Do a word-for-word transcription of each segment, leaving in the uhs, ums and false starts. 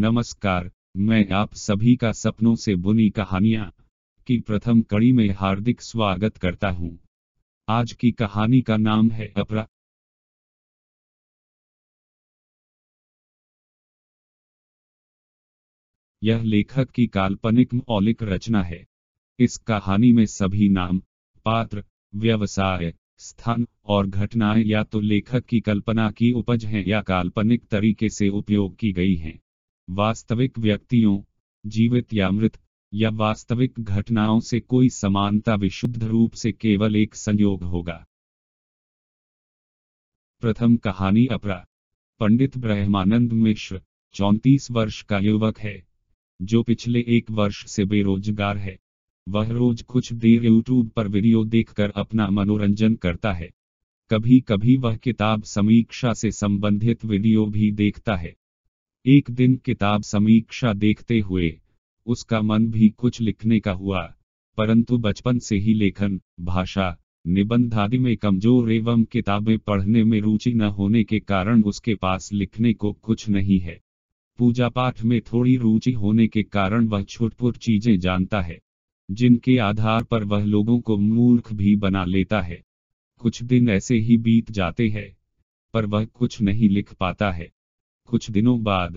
नमस्कार, मैं आप सभी का सपनों से बुनी कहानियां की प्रथम कड़ी में हार्दिक स्वागत करता हूं। आज की कहानी का नाम है अपरा। यह लेखक की काल्पनिक मौलिक रचना है। इस कहानी में सभी नाम, पात्र, व्यवसाय, स्थान और घटनाएं या तो लेखक की कल्पना की उपज हैं या काल्पनिक तरीके से उपयोग की गई हैं। वास्तविक व्यक्तियों, जीवित या मृत, या वास्तविक घटनाओं से कोई समानता विशुद्ध रूप से केवल एक संयोग होगा। प्रथम कहानी अपरा। पंडित ब्रह्मानंद मिश्र चौंतीस वर्ष का युवक है जो पिछले एक वर्ष से बेरोजगार है। वह रोज कुछ देर यूट्यूब पर वीडियो देखकर अपना मनोरंजन करता है। कभी कभी वह किताब समीक्षा से संबंधित वीडियो भी देखता है। एक दिन किताब समीक्षा देखते हुए उसका मन भी कुछ लिखने का हुआ, परंतु बचपन से ही लेखन, भाषा, निबंध आदि में कमजोर एवं किताबें पढ़ने में रुचि न होने के कारण उसके पास लिखने को कुछ नहीं है। पूजा पाठ में थोड़ी रुचि होने के कारण वह छुटपुट चीजें जानता है, जिनके आधार पर वह लोगों को मूर्ख भी बना लेता है। कुछ दिन ऐसे ही बीत जाते हैं, पर वह कुछ नहीं लिख पाता है। कुछ दिनों बाद,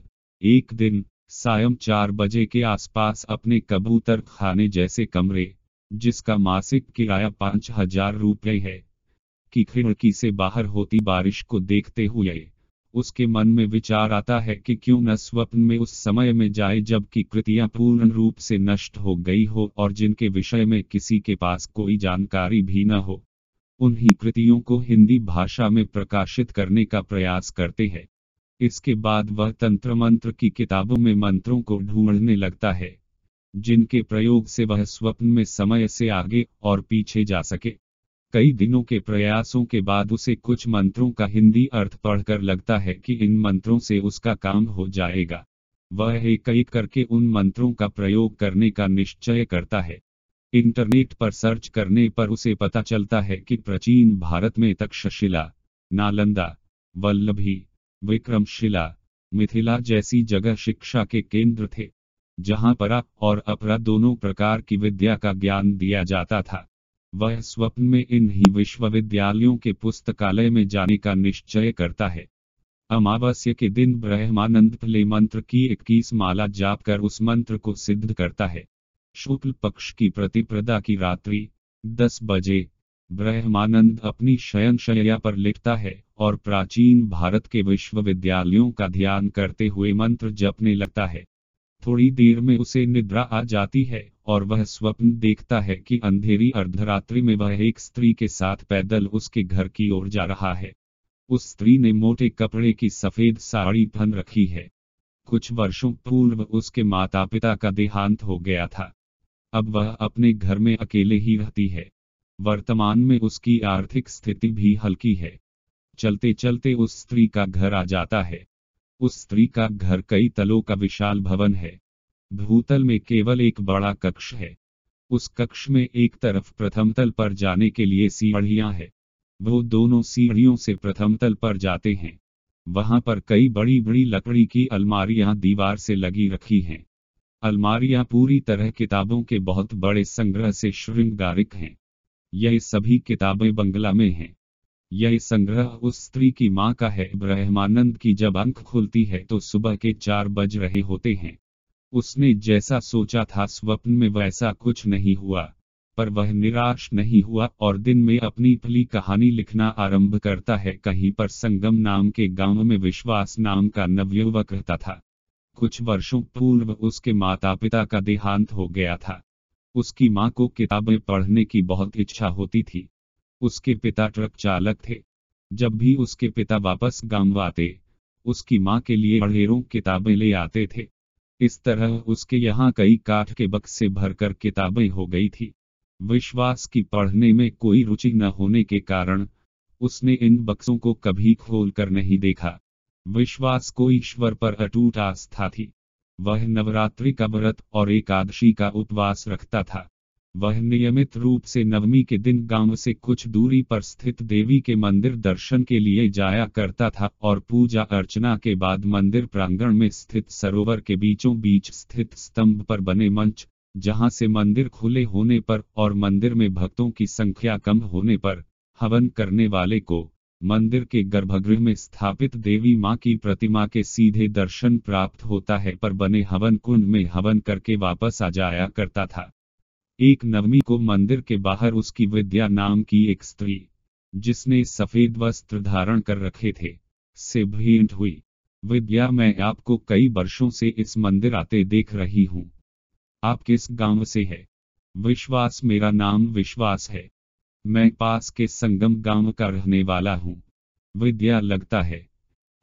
एक दिन सायं चार बजे के आसपास अपने कबूतर खाने जैसे कमरे, जिसका मासिक किराया पाँच हजार रुपये है, की खिड़की से बाहर होती बारिश को देखते हुए उसके मन में विचार आता है कि क्यों न स्वप्न में उस समय में जाए जबकि कृतियां पूर्ण रूप से नष्ट हो गई हो और जिनके विषय में किसी के पास कोई जानकारी भी न हो। उन्हीं कृतियों को हिंदी भाषा में प्रकाशित करने का प्रयास करते हैं। इसके बाद वह तंत्र मंत्र की किताबों में मंत्रों को ढूंढने लगता है, जिनके प्रयोग से वह स्वप्न में समय से आगे और पीछे जा सके। कई दिनों के प्रयासों के बाद उसे कुछ मंत्रों का हिंदी अर्थ पढ़कर लगता है कि इन मंत्रों से उसका काम हो जाएगा। वह एक एक करके उन मंत्रों का प्रयोग करने का निश्चय करता है। इंटरनेट पर सर्च करने पर उसे पता चलता है कि प्राचीन भारत में तक्षशिला, नालंदा, वल्लभी, विक्रमशिला, मिथिला जैसी जगह शिक्षा के केंद्र थे, जहां परा और अपरा दोनों प्रकार की विद्या का ज्ञान दिया जाता था। वह स्वप्न में इन्हीं विश्वविद्यालयों के पुस्तकालय में जाने का निश्चय करता है। अमावस्या के दिन ब्रह्मानंद पहले मंत्र की इक्कीस माला जाप कर उस मंत्र को सिद्ध करता है। शुक्ल पक्ष की प्रतिपदा की रात्रि दस बजे ब्रह्मानंद अपनी शयनशय्या पर लेटता है और प्राचीन भारत के विश्वविद्यालयों का ध्यान करते हुए मंत्र जपने लगता है। थोड़ी देर में उसे निद्रा आ जाती है और वह स्वप्न देखता है कि अंधेरी अर्धरात्रि में वह एक स्त्री के साथ पैदल उसके घर की ओर जा रहा है। उस स्त्री ने मोटे कपड़े की सफेद साड़ी पहन रखी है। कुछ वर्षों पूर्व उसके माता पिता का देहांत हो गया था। अब वह अपने घर में अकेले ही रहती है। वर्तमान में उसकी आर्थिक स्थिति भी हल्की है। चलते चलते उस स्त्री का घर आ जाता है। उस स्त्री का घर कई तलों का विशाल भवन है। भूतल में केवल एक बड़ा कक्ष है। उस कक्ष में एक तरफ प्रथम तल पर जाने के लिए सीढ़ियां हैं। वो दोनों सीढ़ियों से प्रथम तल पर जाते हैं। वहां पर कई बड़ी बड़ी लकड़ी की अलमारियां दीवार से लगी रखी हैं। अलमारियां पूरी तरह किताबों के बहुत बड़े संग्रह से श्रृंगारिक हैं। यह सभी किताबें बंगला में हैं। यह संग्रह उस स्त्री की माँ का है। ब्रह्मानंद की जब आंख खुलती है तो सुबह के चार बज रहे होते हैं। उसने जैसा सोचा था स्वप्न में वैसा कुछ नहीं हुआ, पर वह निराश नहीं हुआ और दिन में अपनी पहली कहानी लिखना आरंभ करता है। कहीं पर संगम नाम के गांव में विश्वास नाम का नवयुवक रहता था। कुछ वर्षों पूर्व उसके माता पिता का देहांत हो गया था। उसकी माँ को किताबें पढ़ने की बहुत इच्छा होती थी। उसके पिता ट्रक चालक थे। जब भी उसके पिता वापस गांव आते, उसकी माँ के लिए ढेरों किताबें ले आते थे। इस तरह उसके यहाँ कई काठ के बक्से भरकर किताबें हो गई थी। विश्वास की पढ़ने में कोई रुचि न होने के कारण उसने इन बक्सों को कभी खोलकर नहीं देखा। विश्वास को ईश्वर पर अटूट आस्था थी। वह नवरात्रि का व्रत और एकादशी का उपवास रखता था। वह नियमित रूप से नवमी के दिन गांव से कुछ दूरी पर स्थित देवी के मंदिर दर्शन के लिए जाया करता था और पूजा अर्चना के बाद मंदिर प्रांगण में स्थित सरोवर के बीचों बीच स्थित स्तंभ पर बने मंच, जहां से मंदिर खुले होने पर और मंदिर में भक्तों की संख्या कम होने पर हवन करने वाले को मंदिर के गर्भगृह में स्थापित देवी मां की प्रतिमा के सीधे दर्शन प्राप्त होता है पर बने हवन कुंड में हवन करके वापस आ जाया करता था। एक नवमी को मंदिर के बाहर उसकी विद्या नाम की एक स्त्री, जिसने सफेद वस्त्र धारण कर रखे थे, से भेंट हुई। विद्या, मैं आपको कई वर्षों से इस मंदिर आते देख रही हूँ। आप किस गांव से है? विश्वास, मेरा नाम विश्वास है। मैं पास के संगम गांव का रहने वाला हूँ। विद्या, लगता है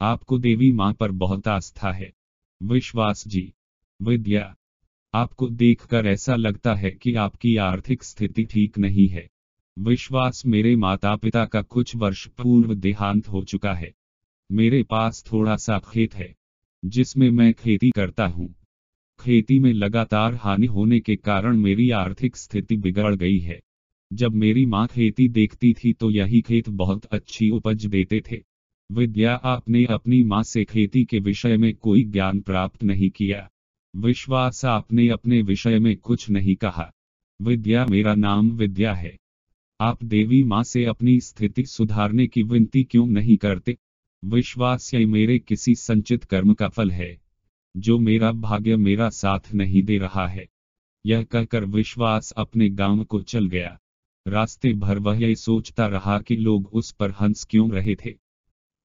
आपको देवी माँ पर बहुत आस्था है। विश्वास जी, विद्या, आपको देखकर ऐसा लगता है कि आपकी आर्थिक स्थिति ठीक नहीं है। विश्वास, मेरे माता पिता का कुछ वर्ष पूर्व देहांत हो चुका है। मेरे पास थोड़ा सा खेत है जिसमें मैं खेती करता हूँ। खेती में लगातार हानि होने के कारण मेरी आर्थिक स्थिति बिगड़ गई है। जब मेरी माँ खेती देखती थी तो यही खेत बहुत अच्छी उपज देते थे। विद्या, आपने अपनी माँ से खेती के विषय में कोई ज्ञान प्राप्त नहीं किया। विश्वास, आपने अपने विषय में कुछ नहीं कहा। विद्या, मेरा नाम विद्या है। आप देवी माँ से अपनी स्थिति सुधारने की विनती क्यों नहीं करते? विश्वास, यह मेरे किसी संचित कर्म का फल है जो मेरा भाग्य मेरा साथ नहीं दे रहा है। यह कहकर विश्वास अपने गांव को चल गया। रास्ते भर वह यह सोचता रहा कि लोग उस पर हंस क्यों रहे थे।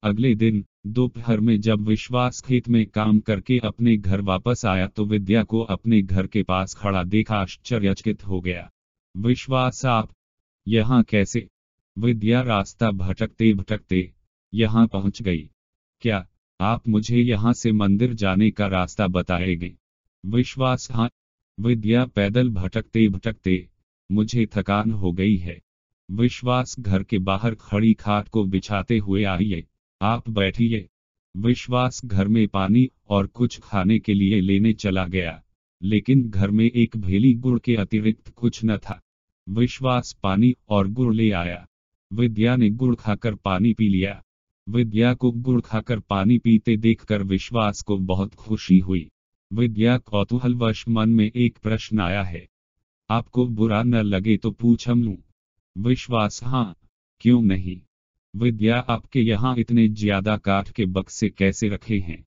अगले दिन दोपहर में जब विश्वास खेत में काम करके अपने घर वापस आया तो विद्या को अपने घर के पास खड़ा देखा आश्चर्यचकित हो गया। विश्वास, आप यहाँ कैसे? विद्या रास्ता भटकते भटकते यहाँ पहुँच गई। क्या आप मुझे यहाँ से मंदिर जाने का रास्ता बताएंगे? विश्वास, हाँ। विद्या, पैदल भटकते भटकते मुझे थकान हो गई है। विश्वास, घर के बाहर खड़ी खाट को बिछाते हुए आइए, आप बैठिए। विश्वास घर में पानी और कुछ खाने के लिए लेने चला गया, लेकिन घर में एक भेली गुड़ के अतिरिक्त कुछ न था। विश्वास पानी और गुड़ ले आया। विद्या ने गुड़ खाकर पानी पी लिया। विद्या को गुड़ खाकर पानी पीते देखकर विश्वास को बहुत खुशी हुई। विद्या कौतूहलवश मन में एक प्रश्न आया है। आपको बुरा न लगे तो पूछ हम लूं? विश्वास, हाँ क्यों नहीं। विद्या, आपके यहाँ इतने ज्यादा काठ के बक्से कैसे रखे हैं?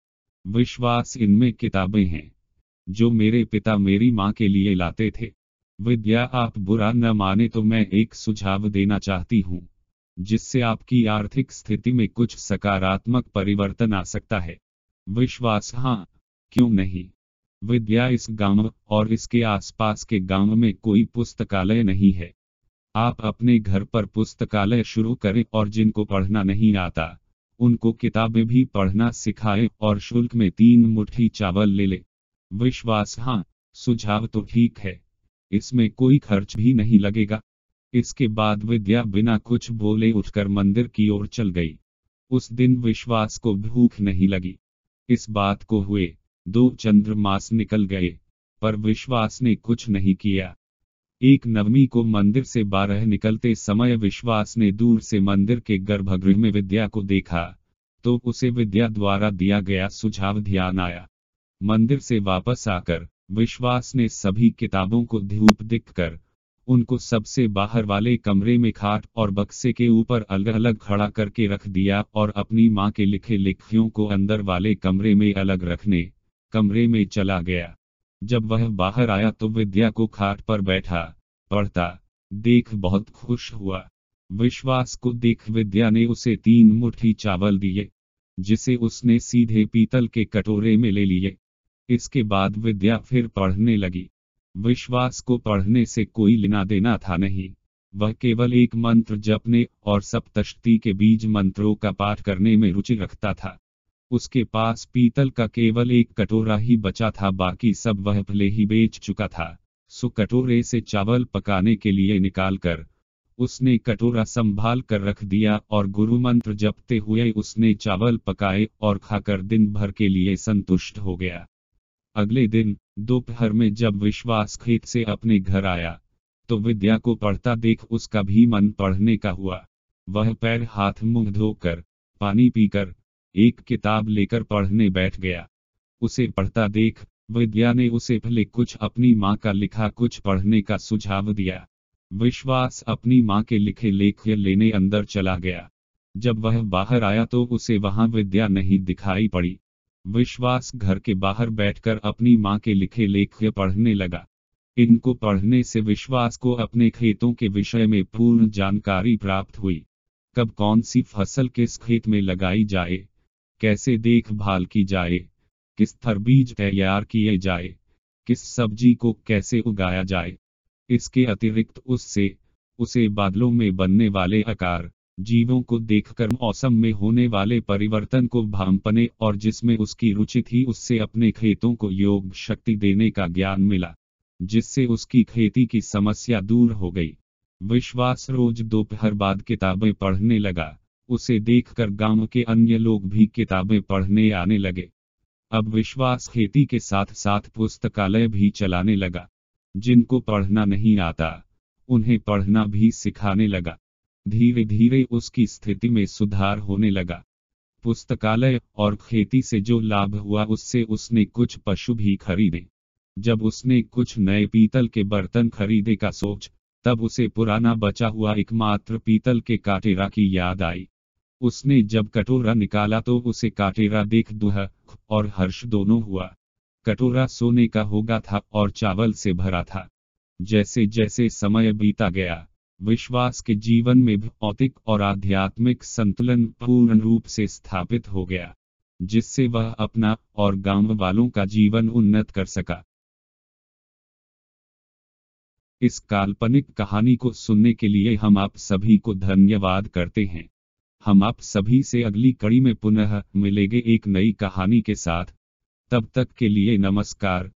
विश्वास, इनमें किताबें हैं जो मेरे पिता मेरी माँ के लिए लाते थे। विद्या, आप बुरा न माने तो मैं एक सुझाव देना चाहती हूँ जिससे आपकी आर्थिक स्थिति में कुछ सकारात्मक परिवर्तन आ सकता है। विश्वास, हाँ क्यों नहीं। विद्या, इस गांव और इसके आसपास के गांव में कोई पुस्तकालय नहीं है। आप अपने घर पर पुस्तकालय शुरू करें और जिनको पढ़ना नहीं आता उनको किताबें भी पढ़ना सिखाएं और शुल्क में तीन मुट्ठी चावल ले ले। विश्वास, हाँ सुझाव तो ठीक है, इसमें कोई खर्च भी नहीं लगेगा। इसके बाद विद्या बिना कुछ बोले उठकर मंदिर की ओर चल गई। उस दिन विश्वास को भूख नहीं लगी। इस बात को हुए दो चंद्रमास निकल गए पर विश्वास ने कुछ नहीं किया। एक नवमी को मंदिर से बारह निकलते समय विश्वास ने दूर से मंदिर के गर्भगृह में विद्या को देखा तो उसे विद्या द्वारा दिया गया सुझाव ध्यान आया। मंदिर से वापस आकर विश्वास ने सभी किताबों को धूप दिखकर उनको सबसे बाहर वाले कमरे में खाट और बक्से के ऊपर अलग अलग खड़ा करके रख दिया और अपनी माँ के लिखे लिखियों को अंदर वाले कमरे में अलग रखने कमरे में चला गया। जब वह बाहर आया तो विद्या को खाट पर बैठा पढ़ता देख बहुत खुश हुआ। विश्वास को देख विद्या ने उसे तीन मुट्ठी चावल दिए जिसे उसने सीधे पीतल के कटोरे में ले लिए। इसके बाद विद्या फिर पढ़ने लगी। विश्वास को पढ़ने से कोई लेना देना था नहीं। वह केवल एक मंत्र जपने और सप्तशती के बीज मंत्रों का पाठ करने में रुचि रखता था। उसके पास पीतल का केवल एक कटोरा ही बचा था, बाकी सब वह भले ही बेच चुका था। सो कटोरे से चावल पकाने के लिए निकालकर उसने कटोरा संभाल कर रख दिया और गुरु मंत्र जपते हुए उसने चावल पकाए और खाकर दिन भर के लिए संतुष्ट हो गया। अगले दिन दोपहर में जब विश्वास खेत से अपने घर आया तो विद्या को पढ़ता देख उसका भी मन पढ़ने का हुआ। वह पैर हाथ मुंह धोकर, पानी पीकर, एक किताब लेकर पढ़ने बैठ गया। उसे पढ़ता देख विद्या ने उसे भले कुछ अपनी माँ का लिखा कुछ पढ़ने का सुझाव दिया। विश्वास अपनी माँ के लिखे लेख लेने अंदर चला गया। जब वह बाहर आया तो उसे वहां विद्या नहीं दिखाई पड़ी। विश्वास घर के बाहर बैठकर अपनी माँ के लिखे लेख पढ़ने लगा। इनको पढ़ने से विश्वास को अपने खेतों के विषय में पूर्ण जानकारी प्राप्त हुई। कब कौन सी फसल किस खेत में लगाई जाए, कैसे देखभाल की जाए, किस थर बीज तैयार किए जाए, किस सब्जी को कैसे उगाया जाए। इसके अतिरिक्त उससे उसे बादलों में बनने वाले आकार, जीवों को देखकर मौसम में होने वाले परिवर्तन को भांपने और जिसमें उसकी रुचि थी उससे अपने खेतों को योग शक्ति देने का ज्ञान मिला, जिससे उसकी खेती की समस्या दूर हो गई। विश्वास रोज दोपहर बाद किताबें पढ़ने लगा। उसे देखकर गांव के अन्य लोग भी किताबें पढ़ने आने लगे। अब विश्वास खेती के साथ साथ पुस्तकालय भी चलाने लगा। जिनको पढ़ना नहीं आता उन्हें पढ़ना भी सिखाने लगा। धीरे धीरे उसकी स्थिति में सुधार होने लगा। पुस्तकालय और खेती से जो लाभ हुआ उससे उसने कुछ पशु भी खरीदे। जब उसने कुछ नए पीतल के बर्तन खरीदे का सोच, तब उसे पुराना बचा हुआ एकमात्र पीतल के काटेरा की याद आई। उसने जब कटोरा निकाला तो उसे काटेरा देख दुख और हर्ष दोनों हुआ। कटोरा सोने का होगा था और चावल से भरा था। जैसे जैसे समय बीता गया, विश्वास के जीवन में भौतिक और आध्यात्मिक संतुलन पूर्ण रूप से स्थापित हो गया, जिससे वह अपना और गांव वालों का जीवन उन्नत कर सका। इस काल्पनिक कहानी को सुनने के लिए हम आप सभी को धन्यवाद करते हैं। हम आप सभी से अगली कड़ी में पुनः मिलेंगे एक नई कहानी के साथ। तब तक के लिए नमस्कार।